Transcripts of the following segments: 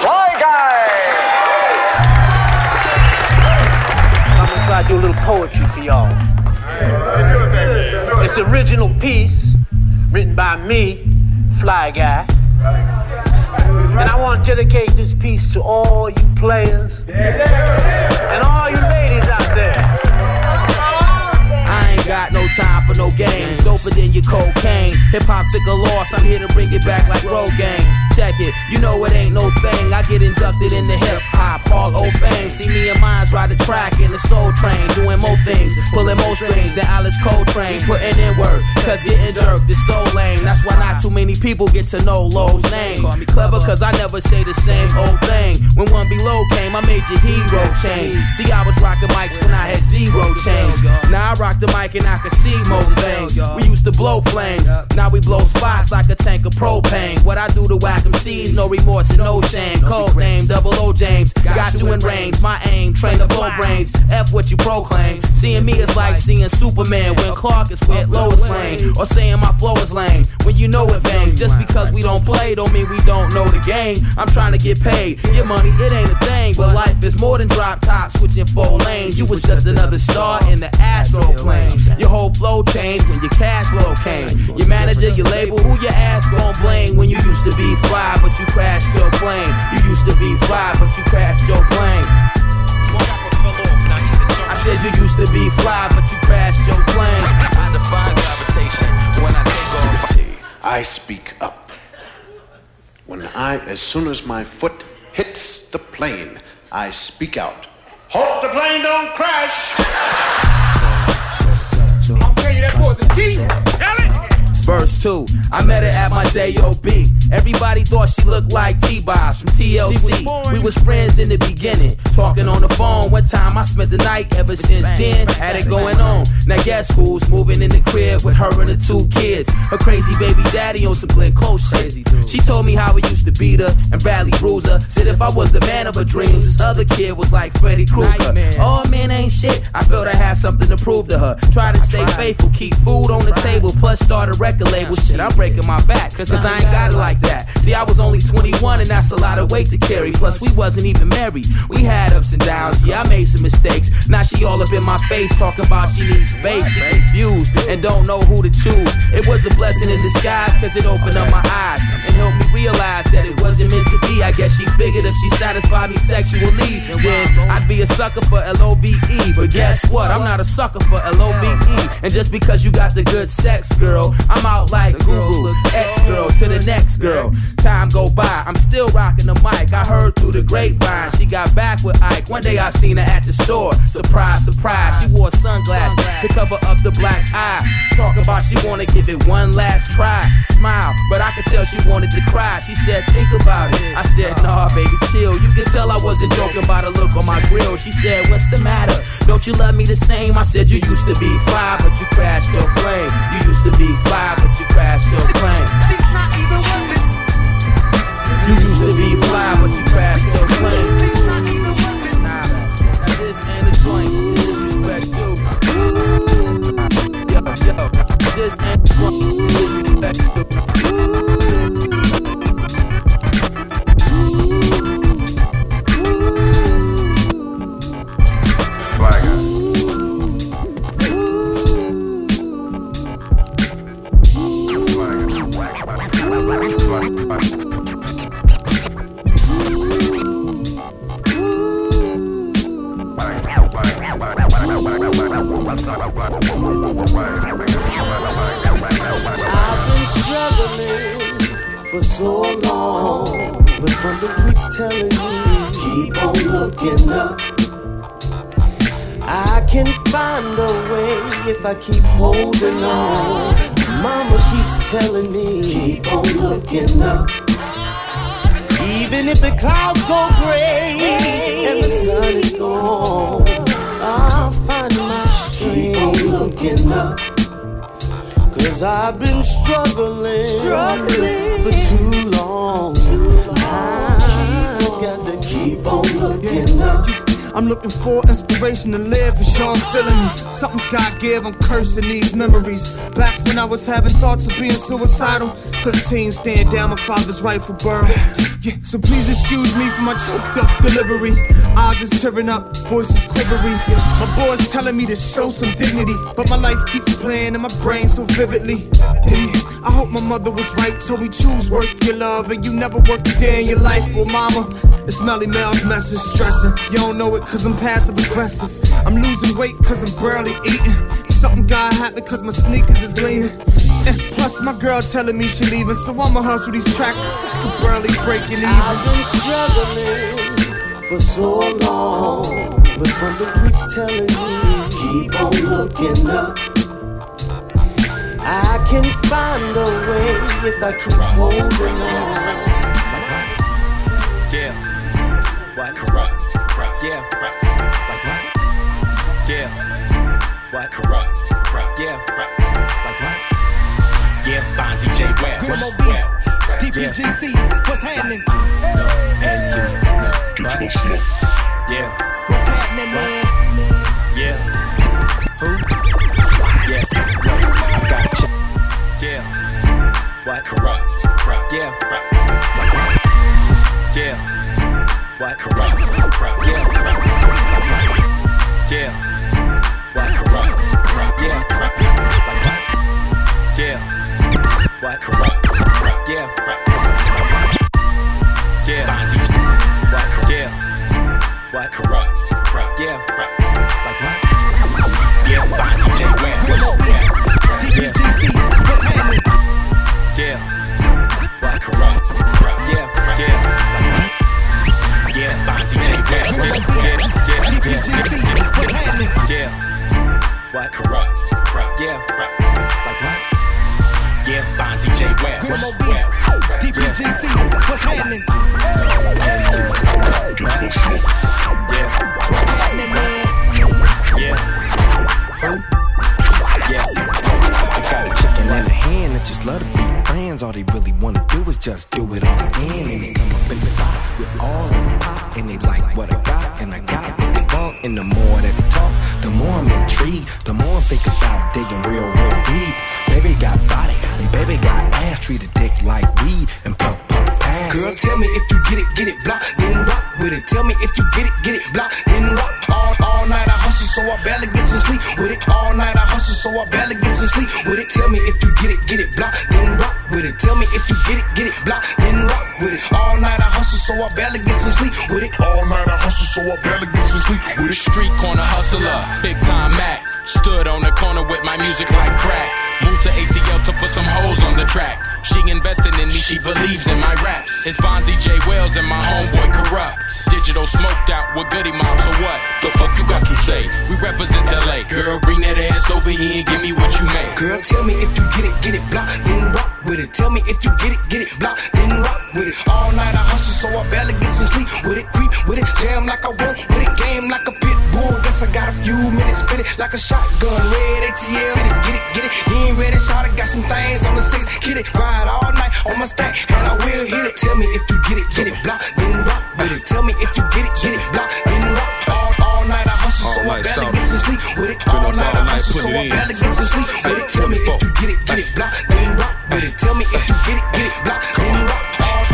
Fly Guy. I'm gonna try to do a little poetry for y'all. It's an original piece written by me, Fly Guy. And I want to dedicate this piece to all you players and all you ladies out there. Got no time for no games, doper than your cocaine. Hip-hop took a loss, I'm here to bring it back like Rogaine. Check it, you know it ain't no thing. I get inducted into hip-hop, Hall of Fame. See me and mines ride the track in the Soul Train, doing more things, pulling more strings than Alice Coltrane. Putting in work, cause getting jerked is so lame. That's why not too many people get to know Lowe's name. Call me clever cause I never say the same old thing. When One.Be.Lo came, I made your hero change. See, I was rocking mics when I had zero change. Now I rock the mic and I can see more things. We used to blow flames, now we blow spots like a tank of propane. What I do to whack them C's, no remorse and no shame. Code name, double O James, got you in range. My aim, train to blow brains, F what you proclaim. Seeing me is like seeing Superman when Clark is with Lois Lane. Or saying my flow is lame, when you know it bang. Just because we don't play, don't mean we don't know the game. I'm trying to get paid, your money, it ain't a thing. But life is more than drop top, switching four lanes. You was just another star in the astro plane. Your whole flow changed when your cash flow came. Your manager, your label, who your ass gon' blame? When you used to be fly, but you crashed your plane. You used to be fly, but you crashed your plane. I said you used to be fly, but you crashed your plane. I defy gravitation when I take off. I speak up. As soon as my foot hits the plane, I speak out. Hope the plane don't crash! Verse 2, I met her at my J.O.B. Everybody thought she looked like T-Bob from TLC. We was friends in the beginning, talking on the phone. One time I spent the night, ever since then, had it going on. Now guess who's moving in the crib with her and the two kids. Her crazy baby daddy on some Glenn Close shit. She told me how I used to beat her and badly bruise her. Said if I was the man of her dreams, this other kid was like Freddy Krueger. All men ain't shit, I felt I had something to prove to her. Try to stay faithful, keep food on the table, plus start a record label. Shit, I'm breaking my back, cause I ain't got it like that. See, I was only 21 and that's a lot of weight to carry. Plus we wasn't even married, we had ups and downs. Yeah, I made some mistakes. Now she all up in my face, talking about she needs space. She confused and don't know who to choose. It was a blessing in disguise, cause it opened up my eyes and helped me realize that it wasn't meant to be. I guess she figured if she satisfied me sexually, then I'd be a sucker for L-O-V-E. But guess what, I'm not a sucker for L-O-V-E. And just because you got the good sex, girl, I'm out like Google, ex-girl to the next girl. Time go by, I'm still rocking the mic. I heard through the grapevine she got back with Ike. One day I seen her at the store. Surprise, surprise, she wore sunglasses to cover up the black eye. Talking about she wanna give it one last try. Smile, but I could tell she wanted to cry. She said, think about it. I said, nah, baby, chill. You could tell I wasn't joking by the look on my grill. She said, what's the matter? Don't you love me the same? I said, you used to be fly, but you crashed your plane. You used to be fly, but you crashed your plane. She's not even woman. You used to be fly, but you crashed your plane. She's not even woman. Now this ain't a joint, disrespect too. Yo, yo, this ain't a joint, disrespect too. Fly Guy. I've been struggling for so long, but something keeps telling me, keep on looking up. I can find a way if I keep holding on. Mama keeps telling me, keep on looking up. Even if the clouds go gray and the sun is gone, I'll find my strength. Keep on looking up. Cause I've been struggling for too long. I got to keep on looking up. I'm looking for inspiration to live, and sure I'm feeling it. Something's gotta give, I'm cursing these memories. Back when I was having thoughts of being suicidal, 15, stand down, my father's rifle burn. Yeah, so please excuse me for my choked up delivery. Eyes is tearing up, voices quivering. My boy's telling me to show some dignity, but my life keeps playing in my brain so vividly. Damn, I hope my mother was right, told me choose work your love, and you never work a day in your life. Well, mama, it's Melly Mel's message stressing. You don't know it cause I'm passive aggressive. I'm losing weight cause I'm barely eating. Something got happen cause my sneakers is leaning. Plus my girl telling me she leaving, so I'ma hustle these tracks so I can barely break it even. I've been struggling for so long, but something keeps telling me keep on looking up. I can find a way if I keep holding on. Yeah, what? Kurupt, Kurupt, yeah, Kurupt, like what? Yeah, what? Kurupt, Kurupt, yeah, Kurupt, like what? Yeah, Bonzi J. Wells, DPGC, what's happening? No, and you, no, what? Yeah, what's happening, man? Yeah, who? Yes, I got you. Yeah, what? Kurupt, Kurupt, yeah, Kurupt, like what? Yeah, what? Kurupt, Kurupt, yeah. Yeah, what? Kurupt, Kurupt, yeah. Kurupt, yeah, what? Kurupt, Kurupt, yeah. Yeah, what? Kurupt, Kurupt, yeah. Yeah, Bonzi J. Wax, DPGC, what's happening? Yeah, what? Kurupt, Kurupt, yeah. Yeah. Yeah, Bonzi J. Wax, yeah, what's happening? Yeah, what? Kurupt, Kurupt, yeah, Kurupt, like what? Yeah, Bonzi J. Wax, DPGC, what's happening? Yeah, what's happening, man? Yeah, who? Yes, I got a chicken in the hand that just love to beat friends. All they really wanna do is just do it on the end, and they come up in the spot with all of the pop. And they like what I got, and I got what they want. And the more that they talk, the more I'm intrigued. The more I think about digging real, real deep. Baby got body, and baby got ass. Treat a dick like weed and pump, pump, pass. Girl, tell me if you get it, block, then rock with it. Tell me if you get it, block, then rock. All night I hustle, so I barely get some sleep with it. All night I hustle, so I barely get some sleep with it. Tell me if you get it, block, then rock with it. Tell me if you get it, block, then rock with it. All night I hustle, so I barely get some sleep with it. All night I hustle, so I barely get some sleep with it. Street corner hustler, big time Mac. Stood on the corner with my music like crack. Moved to ATL to put some hoes on the track. She invested in me, she believes in my rap. It's Bonzi J. Wells and my homeboy Kurupt. Digital smoked out with Goodie Mob, so what the fuck you got to say? We represent LA. Girl, bring that ass over here and give me what you make. Girl, tell me if you get it, block, then rock with it. Tell me if you get it, block, then rock with it. All night I hustle, so I barely get some sleep with it. Creep with it, jam like I want with it. Game like a pit bull, guess I got a few minutes. Spit it like a shotgun, red ATL, get it, he ain't ready, shot it, got some things on the six, get it, ride all night on my stack, and I will hit it. Tell me if you get it, block, then rock with it. Tell me if you get it, block, then rock. All night I hustle, so I barely get some sleep with it. All night I hustle, so I barely get some sleep with it. Tell me if you get it, block, then rock with it. Tell me if you get it, block, then rock.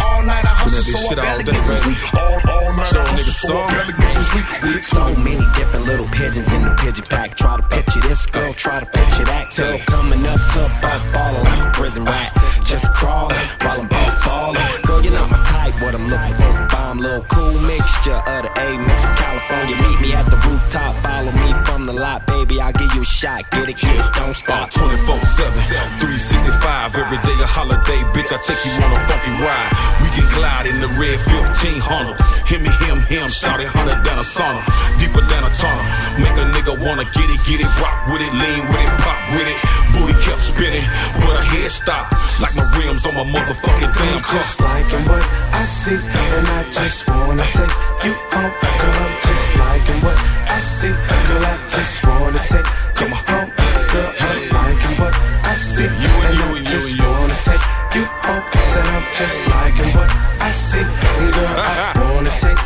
All night I hustle, so I barely get some sleep. All night I hustle, so I barely get some sleep with it. So many different little pigeons in the pigeon pack. Try to picture this girl, try to picture that girl. Coming up to a bus, balling like a prison rat. Just crawling while I'm boss balling. Girl, you're not my type, what I'm looking for. Bomb, little cool mixture of the A mixed with California. Meet me at the rooftop, follow me from the lot. Baby, I'll give you a shot, get it, kid, don't stop. 24/7, 365, every day a holiday. Bitch, I take you on a funky ride. We can glide in the red 15 Honda. Hit me, him, shout it harder than a sauna. Deeper than a tunnel, make a nigga wanna get it, rock with it, lean with it, pop with it. Booty kept spinning, but her head stopped, like my rims on my motherfucking damn car. Just liking what I see, and I just wanna take you home. Girl, I'm just liking what I see, girl, I just wanna take you home. Girl, I'm liking what I see, and I just wanna take you home. Said I'm just liking what I see, girl, I wanna take you home.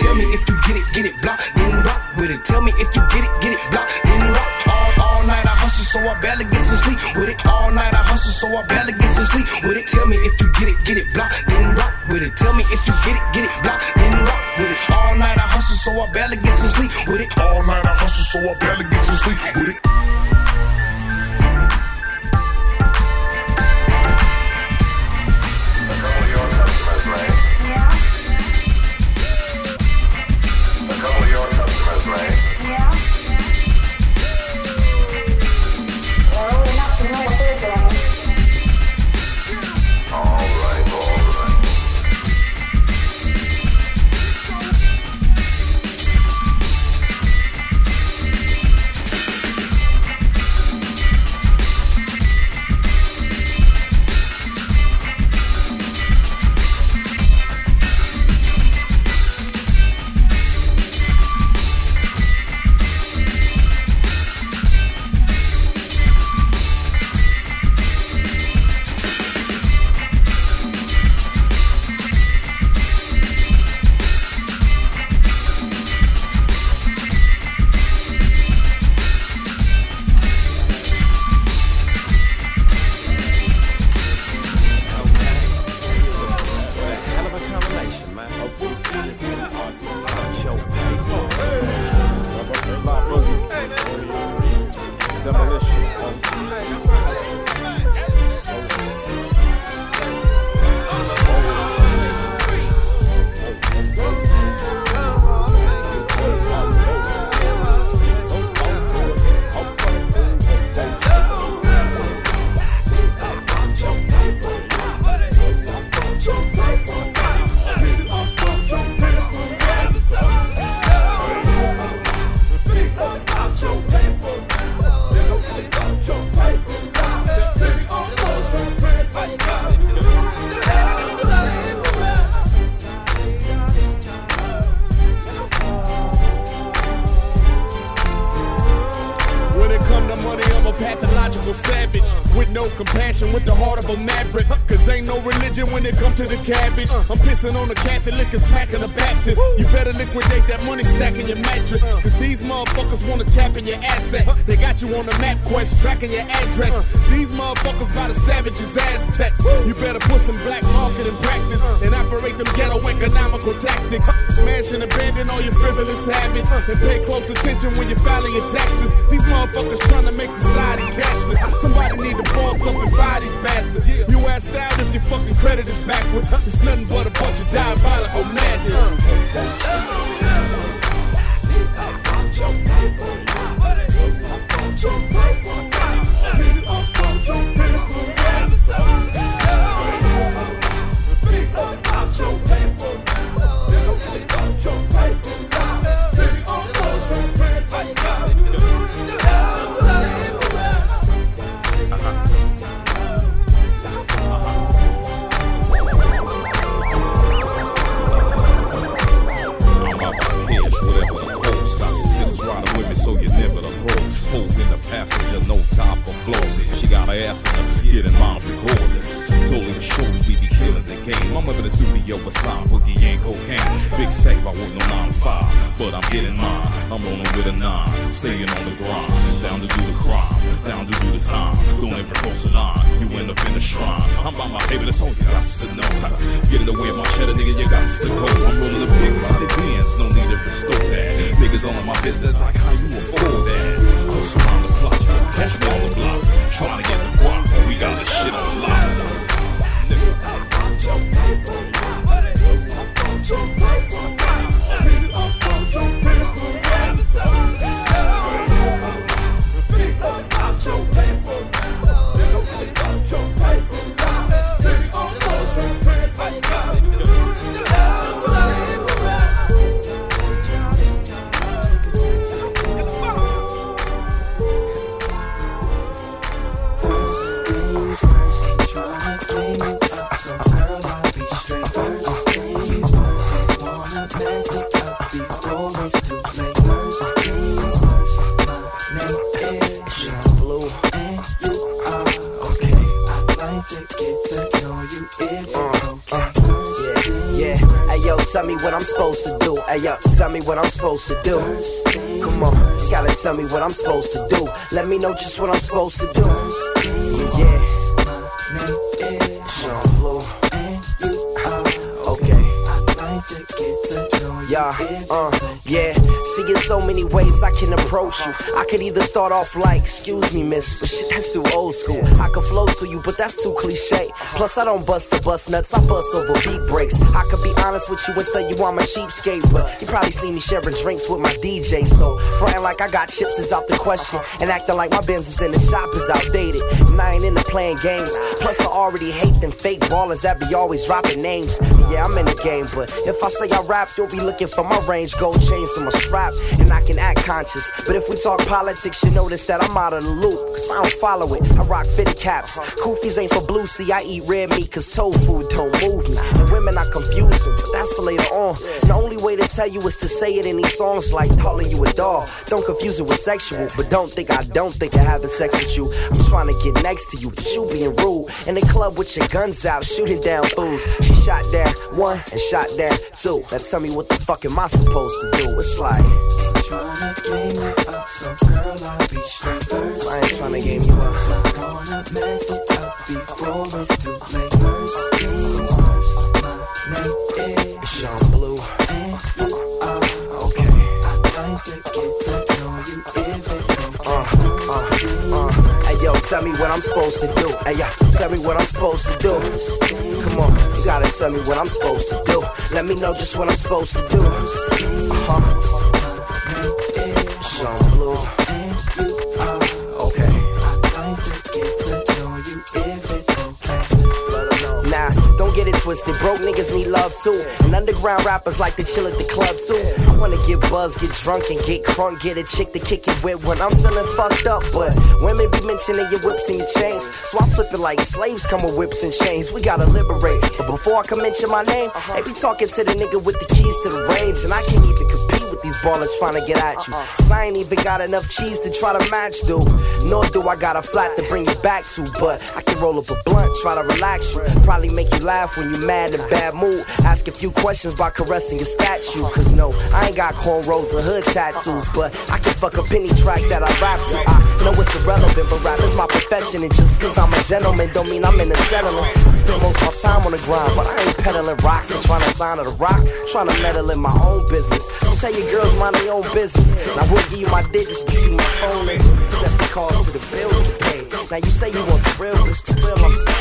Tell me if you so I barely get some sleep with it. Tell me if you get it, block, then rock with it. Tell me if you get it, block, then rock with it. All night I hustle, so I barely get some sleep with it. All night I hustle, so I barely get some sleep with it. Cabbage. I'm pissing on the Catholic and smacking the Baptist. Woo. You better liquidate that money stack in your mattress. Cause these motherfuckers wanna tap in your assets. They got you on the map quest, tracking your address. These motherfuckers by the savages Aztecs. Woo. You better put some black market in practice and operate them ghetto economical tactics. Smash and abandon all your frivolous habits and pay close attention when you're filing your taxes. These motherfuckers trying to make society cashless. Somebody need to boss up and buy these bastards. You asked out if your fucking credit is backwards. It's nothing but a bunch of diabolical madness. Staying on the grind, down to do the crime, down to do the time. Don't ever cross the line, you end up in a shrine. I'm by my baby, that's all you got to know. Get it away, my cheddar, nigga, you got to go. I'm rolling the big body bands, no need to restore that. Niggas all in my business, like how you afford that. Close around the clock, catch me on the block, trying to get the guap. We got this shit on lock. Nigga, I want your paper, I want your paper, I want your paper. Tell me what I'm supposed to do. Hey yo, tell me what I'm supposed to do. Come on, you gotta tell me what I'm supposed to do. Let me know just what I'm supposed to do. Yeah. Yeah, see, there's so many ways I can approach you. I could either start off like, excuse me, miss, but shit, that's too old school. I could flow to you, but that's too cliche. Plus, I don't bust the bus nuts, I bust over beat breaks. I could be honest with you and tell you I'm a cheapskate, but you probably see me sharing drinks with my DJ, so frying like I got chips is out the question, and acting like my Benz is in the shop is outdated. And I ain't into playing games, plus I already hate them fake ballers that be always dropping names. Yeah, I'm in the game, but if I say I rap, you'll be looking for my range, gold chains and my strap, and I can act conscious. But if we talk politics, you notice that I'm out of the loop, cause I don't follow it. I rock fitted caps, koofies ain't for blue, see, I eat red meat cause tofu don't move me. And women I confuse them, but that's for later on. The only way to tell you is to say it in these songs, like calling you a doll. Don't confuse it with sexual, but don't think I'm having sex with you. I'm trying to get next to you, but you being rude. In the club with your guns out, shooting down fools. She shot down one and shot down two. Now tell me what the fuck am I supposed to do? It's like, I ain't trying to game you up. I wanna mess it up before it's too late. First things first, my name is Sean Blue. To get to know you Hey yo, tell me what I'm supposed to do. Hey yo, tell me what I'm supposed to do. Come on, you gotta tell me what I'm supposed to do. Let me know just what I'm supposed to do. Sean Blue. Okay. I'm to get to know you if it's okay. Nah, don't get it twisted, broke niggas need love too. And underground rappers like to chill at the club too. I wanna get buzzed, get drunk and get crunk. Get a chick to kick it with when I'm feeling fucked up. But women be mentioning your whips and your chains, so I flip it like slaves come with whips and chains. We gotta liberate, but before I can mention my name, they be talking to the nigga with the keys to the range. And I can't even compete with these ballers trying to get at you, cause I ain't even got enough cheese to try to match, dude. Nor do I got a flat to bring you back to, but I can roll up a blunt, try to relax you, probably make you laugh when you mad and bad mood. Ask a few questions by caressing your statue, cause no, I ain't got cornrows and hood tattoos, but I can fuck up any track that I rap to. I know it's irrelevant, but rap is my profession, and just cause I'm a gentleman don't mean I'm in a settlement. I spend most of my time on the grind, but I ain't peddling rocks and trying to sign to the rock, trying to meddle in my own business. So tell your girls mind their own business, and I will give you my digits to see my phone is, except the calls to the bills to pay. Now you say you want the real, but it's the real I'm saying.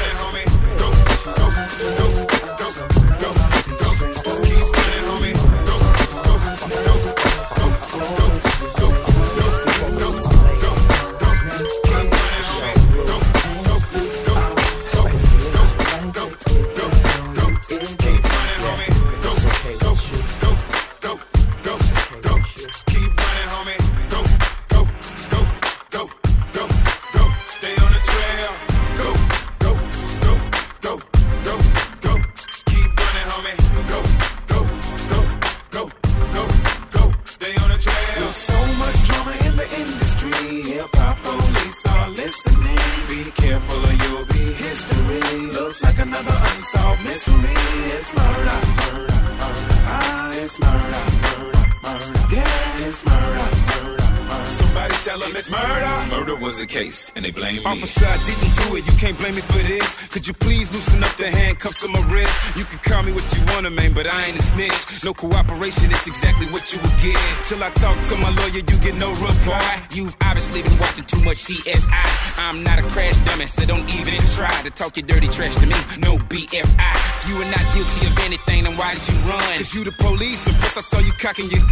Case and they blame me. Officer, I didn't do it, you can't blame me for this. Could you please loosen up the handcuffs on my wrist? You can call me what you wanna, man, but I ain't a snitch. No cooperation, it's exactly what you would get. Till I talk to my lawyer, you get no reply. You've obviously been watching too much CSI. I'm not a crash dummy, so don't even try to talk your dirty trash to me, no BFI. If you are not guilty of anything, then why did you run? Cause you the police, and plus I saw you cocking your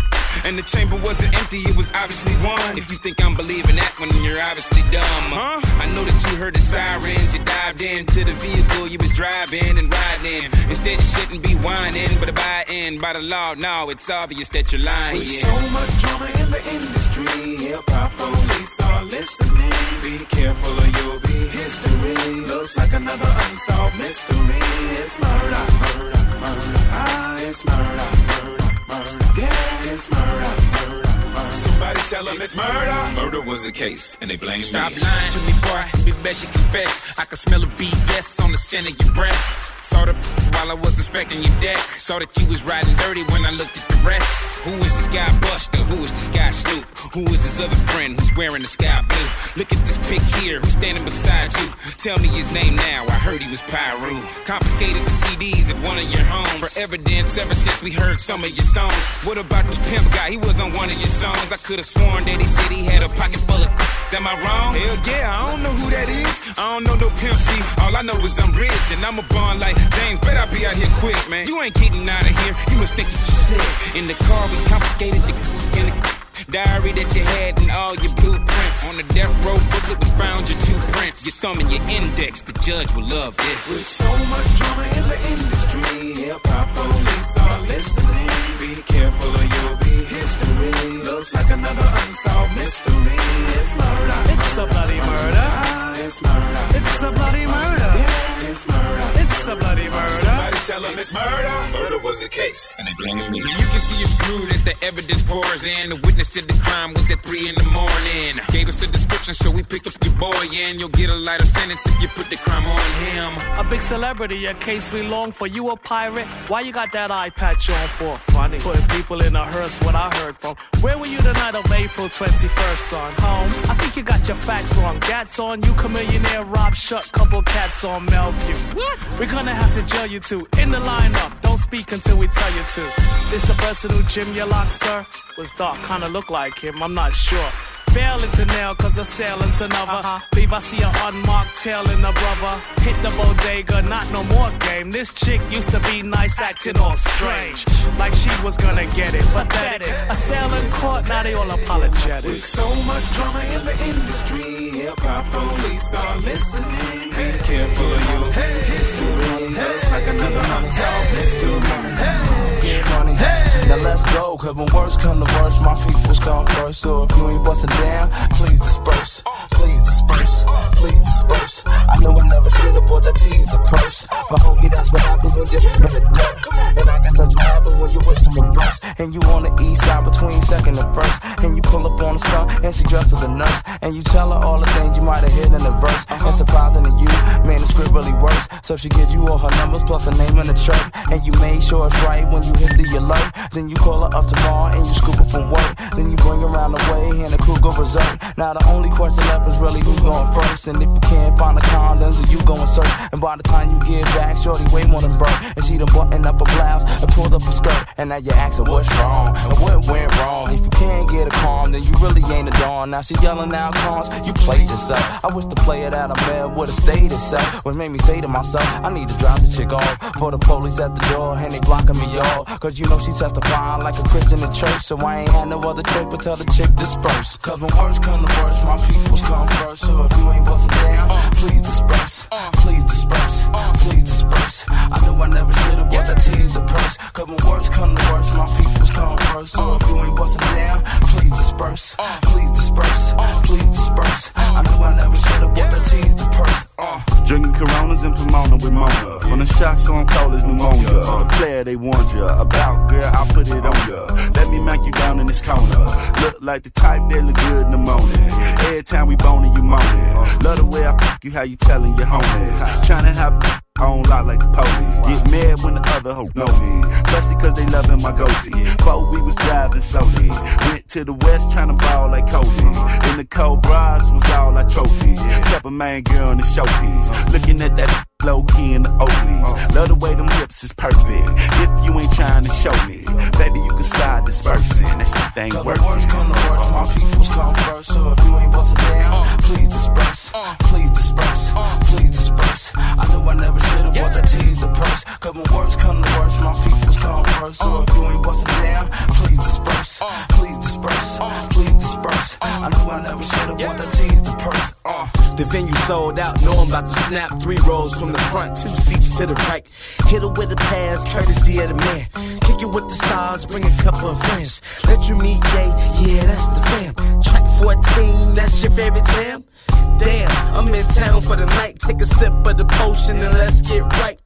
and the chamber wasn't empty, it was obviously one. If you think I'm believing that one, then you're obviously dumb. Huh? I know that you heard the sirens, you dived into the vehicle you was driving and riding. Instead, you shouldn't be whining, but abiding by the law. Now it's obvious that you're lying. With so much drama in the industry, hip-hop police are listening. Be careful or you'll be history. Looks like another unsolved mystery. It's murder, murder, murder. Ah, it's murder, murder, murder. Yeah, it's murder, murder, murder. So Somebody tell them it's murder. Murder was the case, and they blame me. Stop lying to me, boy. We bet you confess. I can smell a BS on the scent of your breath. Saw the while I was inspecting your deck. Saw that you was riding dirty when I looked at the rest. Who is this guy Buster? Who is this guy Snoop? Who is his other friend who's wearing the sky blue? Look at this pic here, who's standing beside you? Tell me his name now, I heard he was Pyru. Confiscated the CDs at one of your homes. For evidence ever since we heard some of your songs. What about this pimp guy? He was on one of your songs. I could have sworn that he said he had a pocket full of... Am I wrong? Hell yeah, I don't know who that is. I don't know no Pimp C. All I know is I'm rich and I'm a bond like James. Bet I be out here quick, man. You ain't getting out of here. You must think you just slip. In the car, we confiscated the in the diary that you had and all your blueprints. On the death row booklet, we found your two prints. Your thumb and your index. The judge will love this. With so much drama in the industry, hip-hop police are listening. Be careful or you'll be history. Looks like another unsolved mystery. It's murder. It's a bloody murder. It's murder. It's a bloody murder. Yeah, it's murder. It's a bloody murder. Somebody tell them it's murder. Murder was the case, and they blamed me. You can see it's screwed as the evidence pours in. The witness to the crime was at 3 a.m. Gave us a description, so we picked up your boy, and you'll get a lighter sentence if you put the crime on him. A big celebrity, a case we long for. You a pirate? Why you got that eye patch on for? Funny. Putting people in a hearse, what I heard from. Where were you the night of April 21st, son? Home? I think you got your facts wrong. Gats on you, Chamillionaire, Rob Shutt, couple cats on Melview. What? We're gonna have to jail you two in the lineup. Don't speak until we tell you to. This the person who Jim your lock, sir? Was dark, kinda look like him, I'm not sure. Failing to nail, cause assailant's another. Leave, I see an unmarked tail in the brother. Hit the bodega, not no more game. This chick used to be nice, acting all strange. Like she was gonna get it, pathetic. Assailant caught, now they all apologetic. With so much drama in the industry, hip-hop police are listening. Be careful, you history. Looks like another unsolved mystery. Now let's go, cause when worse come to worse, my people's come first. So if you ain't bustin' down, please disperse. Please disperse, please disperse. I know I never should've bought that tease the purse. But homie, that's what happens when you're in the dirt. And I guess that's what happens when you wish to reverse. And you on the east side between second and first. And you pull up on the star, and she dressed as a nurse. And you tell her all the things you might've hid in the verse. And surprising to you, man, the script really works. So she gives you all her numbers plus her name and the church. And you made sure it's right when you hit the alert. Then you call her up tomorrow and you scoop her from work. Then you bring her around the way and the crew go berserk. Now the only question left is really who's going first. And if you can't find the condoms, then you go and search. And by the time you get back, shorty way more than broke. And she done buttoned up her blouse and pulled up her skirt. And now you ask her what's wrong and what went wrong. If you can't get her calm, then you really ain't a dawn. Now she yelling out cons, you played yourself. I wish the player that I met would've stayed itself. Which made me say to myself, I need to drive the chick off. For the police at the door and they blocking me off. Cause you know she testifying like a Christian in church. So I ain't had no other trick but tell the chick disperse. Cause when words come to worse, my peoples come first. So if you ain't bustin' down, please disperse. Please disperse, please disperse. I know I never should've bought that tease the purse. Cause when words come to worse, my peoples come first. So if you ain't bustin' down, please disperse. Please disperse, please disperse. I know I never should've bought that tease the purse. Drinking Coronas and Pomona with Mona. From the shots on cold as pneumonia. The player they warned ya about, girl, I put it on ya. Let me knock you down in this corner. Look like the type that look good in the morning. Every time we boning, you moaning. Love the way I fuck you, how you telling your homies. Tryna have I don't lie like the police. Get mad when the other hoe know me. Especially cause they loving my goatee. Before we was driving slowly. Went to the west trying to ball like Kobe. And the cold bras was all like trophies. Kept a main girl in the showpiece. Looking at that low key in the Oakleys. Love the way them hips is perfect. If you ain't trying to show me, baby, you can slide dispersing. That shit ain't working. Cause the words come to worse, my peoples come first. So if you ain't busted down, please disperse. Please disperse, please disperse. I know I never should've bought that tease the purse. Cause when words come to worse, my peoples come first. So if you ain't busted down, please disperse. Please disperse, please disperse. I know I never should've bought that tease the purse. The venue sold out, know I'm about to snap. 3 rows from the front, 2 seats to the right. Hit her with a pass, courtesy of the man. Kick it with the stars, bring a couple of friends. Let you meet Jay, yeah, that's the fam. Track 14, that's your favorite jam? Damn, I'm in town for the night. Take a sip of the potion and let's get right.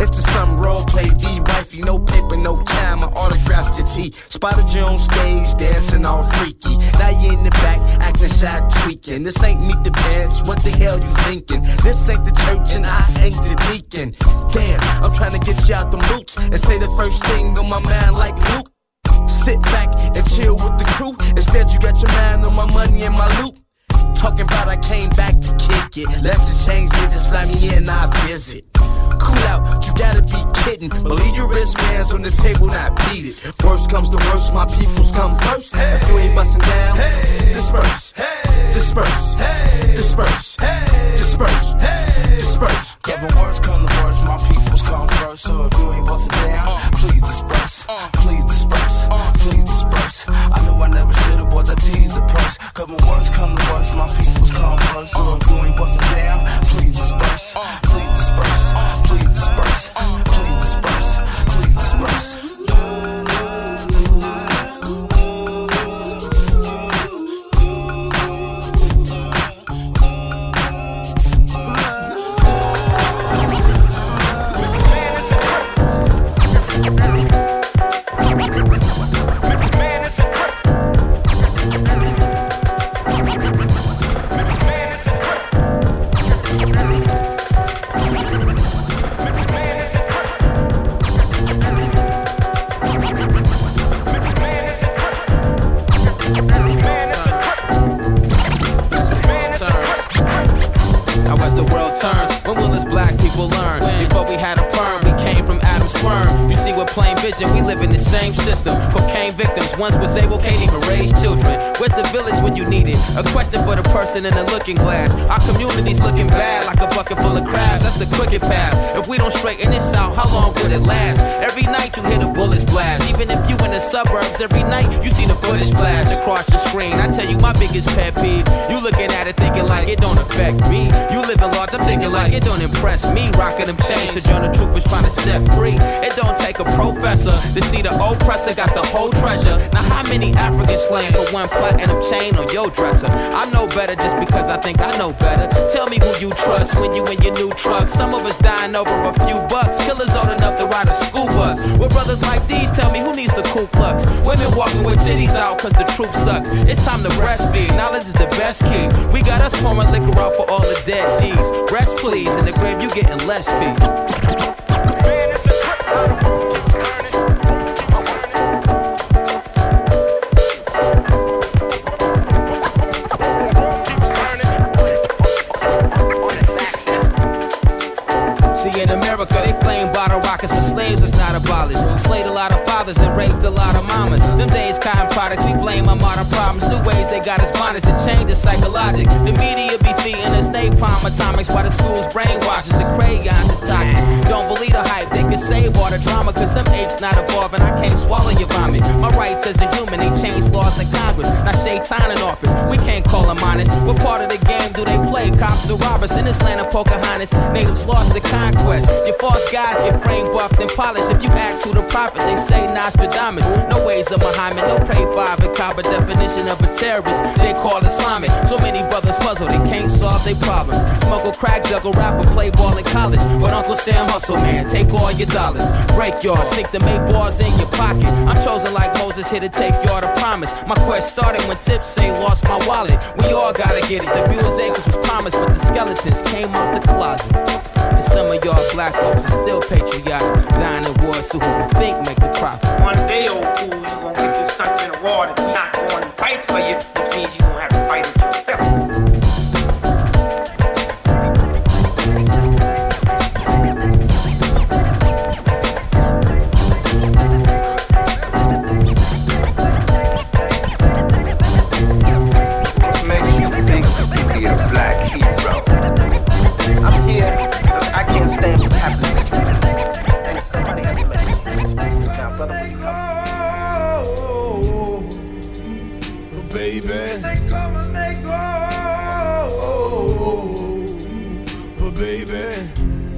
Into some role play, be wifey, no paper, no time. I autographed your T. week. Spotted you on stage dancing all freaky. Now you in the back acting shy, tweaking. This ain't Meet the Parents, what the hell you thinking? This ain't the church and I ain't the deacon. Damn, I'm trying to get you out them boots and say the first thing on my mind like Luke. Sit back and chill with the crew. Instead you got your mind on my money and my loot. Talking about I came back to kick it. Let's exchange business, fly me in, I visit. Cool out, you gotta be kidding. Believe your wristbands on the table, not beat it. Worst comes to worst, my peoples come first. If you ain't bustin' down, disperse, disperse, disperse, disperse, disperse. Cause when worst come to worst, my peoples come first. So if you ain't bustin' down, please disperse, please disperse, please disperse. I know I never should've bought the tease the purse. Cause when worst come to worst, my peoples come first. So if you ain't bustin' down, please disperse, please disperse. Please disperse, please disperse, please disperse. We live in the same system. Cocaine victims once was able, can't even raise children. Where's the village when you need it? A question for the person in the looking glass. Our community's looking bad like a bucket full of crabs. That's the crooked path. If we don't straighten this out, how long would it last? Every night you hear the bullets blast. Even if you in the suburbs, every night you see the footage flash across your screen. I tell you my biggest pet peeve. You looking at it thinking like it don't affect me. You living large, I'm thinking like it don't impress me. Rocking them chains, sojourner truth is trying to set free. It don't take a professor to see the oppressor got the whole treasure. Now how many Africans slain for one plot and a chain on your dresser? I know better just because I think I know better. Tell me who you trust when you in your new truck. Some of us dying over a few bucks. Killers old enough to ride a school bus. With brothers like these, tell me who needs the Ku Klux. Women walking with titties out cause the truth sucks. It's time to breastfeed, knowledge is the best key. We got us pouring liquor out for all the dead G's. Rest please, in the grave you getting less peace. Slayed a lot of fathers and raped a lot of mamas. Them days cotton products, we blame our modern problems. New ways they got us bondage to change is psychologic. The media be feeding us napalm atomics while the schools brainwashes. The crayons is toxic. Don't believe the hype, they can save all the drama. Cause them apes not evolving, I can't swallow your vomit. My rights as a human, they changed laws in Congress. Now Shaytan in office, we can't call them honest. What part of the game do they play? Cops or robbers in this land of Pocahontas. Natives lost the conquest. Your false guys get frame buffed and polished. If you ask who the prophet, they say Nostradamus. No ways of Muhammad, no pray five and copper definition of a terrorist. They call Islamic. So many brothers puzzled, they can't solve their problems. Smuggle crack, juggle rapper, play ball in college. But Uncle Sam hustle, man, take all your dollars. Break y'all, sink the eight bars in your pocket. I'm chosen like Moses, here to take y'all to promise. My quest started when tips say lost my wallet. We all gotta get it, the Mules was promised, but the skeletons came out the closet. And some of y'all black folks are still patriotic, dying in war, so who would think make the profit? One.Be.Lo, fool, you gon' get your stunts in the war that's not going to fight for you, which means you gon' have to fight it yourself.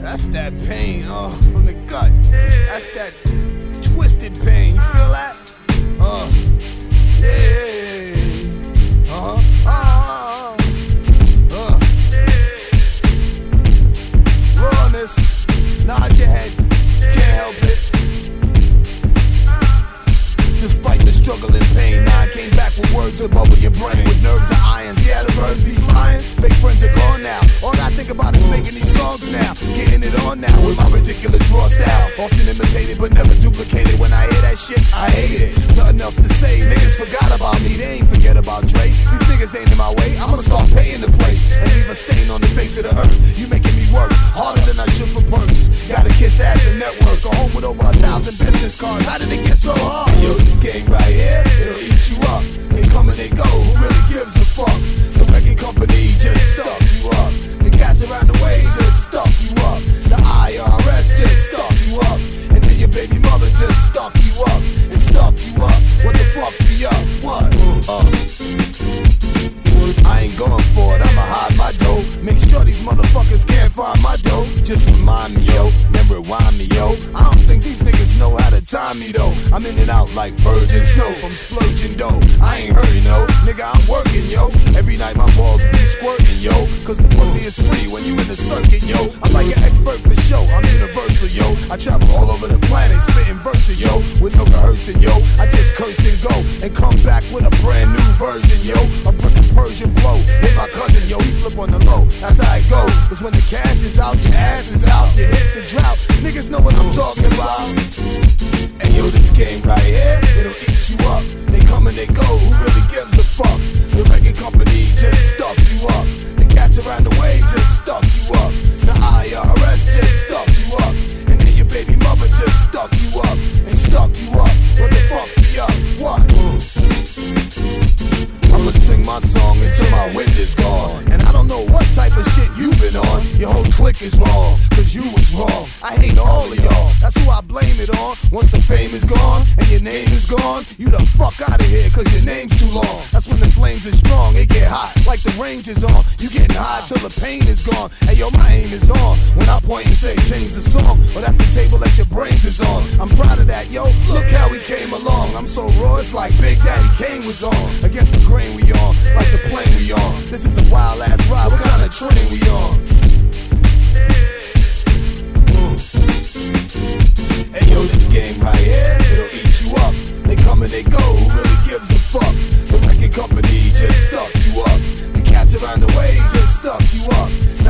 That's that pain, from the gut. That's that twisted pain, you feel that? Yeah, We're on this, nod your head, can't help it. Despite words that bubble your brain with nerves of iron. See how the birds be flying? Fake friends are gone now. All I think about is making these songs now, getting it on now with my ridiculous raw style, often imitated but never duplicated. When I hear that shit, I hate it. Nothing else to say. Niggas forgot about me, they ain't forget about Dre. These niggas ain't in my way. I'ma start paying the place and leave a stain on the face of the earth. You making me work harder than I should for perks. Gotta kiss ass and network. Go home with over 1,000 business cards. How did it get so hard? Yo, this game right here, it'll eat you up. They come and they go. Who really gives a fuck? The record company just stuck you up. The cats around the way just stuck you up. The IRS just stuck you up. And then your baby mother just stuck you up and stuck you up. What the fuck be up? What? I ain't going for it, I'ma hide my dough. Make sure these motherfuckers can't find my dough. Just remind me, yo, then rewind me, yo. I don't think these niggas know how to time me, though. I'm in and out like virgin snow. I'm splurging, though. I ain't hurting, no. Nigga, I'm working, yo. Every night my balls be squirting, yo. Cause the pussy is free when you in the circuit, yo. I'm like an expert for show. I'm universal, yo. I travel all over the planet, spitting verses, yo. With no rehearsing, yo. I just curse and go and come back with a brand new version, yo. A Persian blow, hit my cousin, yo, he flip on the low, that's how it go. Cause when the cash is out, your ass is out, you hit the drought, niggas know what I'm talking about. And yo, this game right here, it'll eat you up. They come and they go, who really gives a fuck? The record company just stuck you up. The cats around the way just stuck you up. The IRS just stuck you up. And then your baby mother just stuck you up and stuck you up. What the fuck be up? What? I'ma sing my song until my wind is gone. And I don't know what type of shit you've been on. Your whole clique is wrong, cause you was wrong. I hate all of y'all, that's who I blame it on. Once the fame is gone, and your name is gone, you the fuck out of here, cause your name's too long. That's when the flames are strong, it get hot, like the range is on. You getting high till the pain is gone. Hey yo, my aim is on. When I point and say, change the song, or that's the table that your brains is on. I'm proud of that, yo, look how we came along. I'm so raw, it's like Big Daddy Kane was on. Against the grain we on, like the plane we on. This is a wild ass ride, what kind of train we on? Hey yo, this game right here, it'll eat you up. They come and they go, who really gives a fuck? The record company just stuck you up. The cats around the way just stuck you up.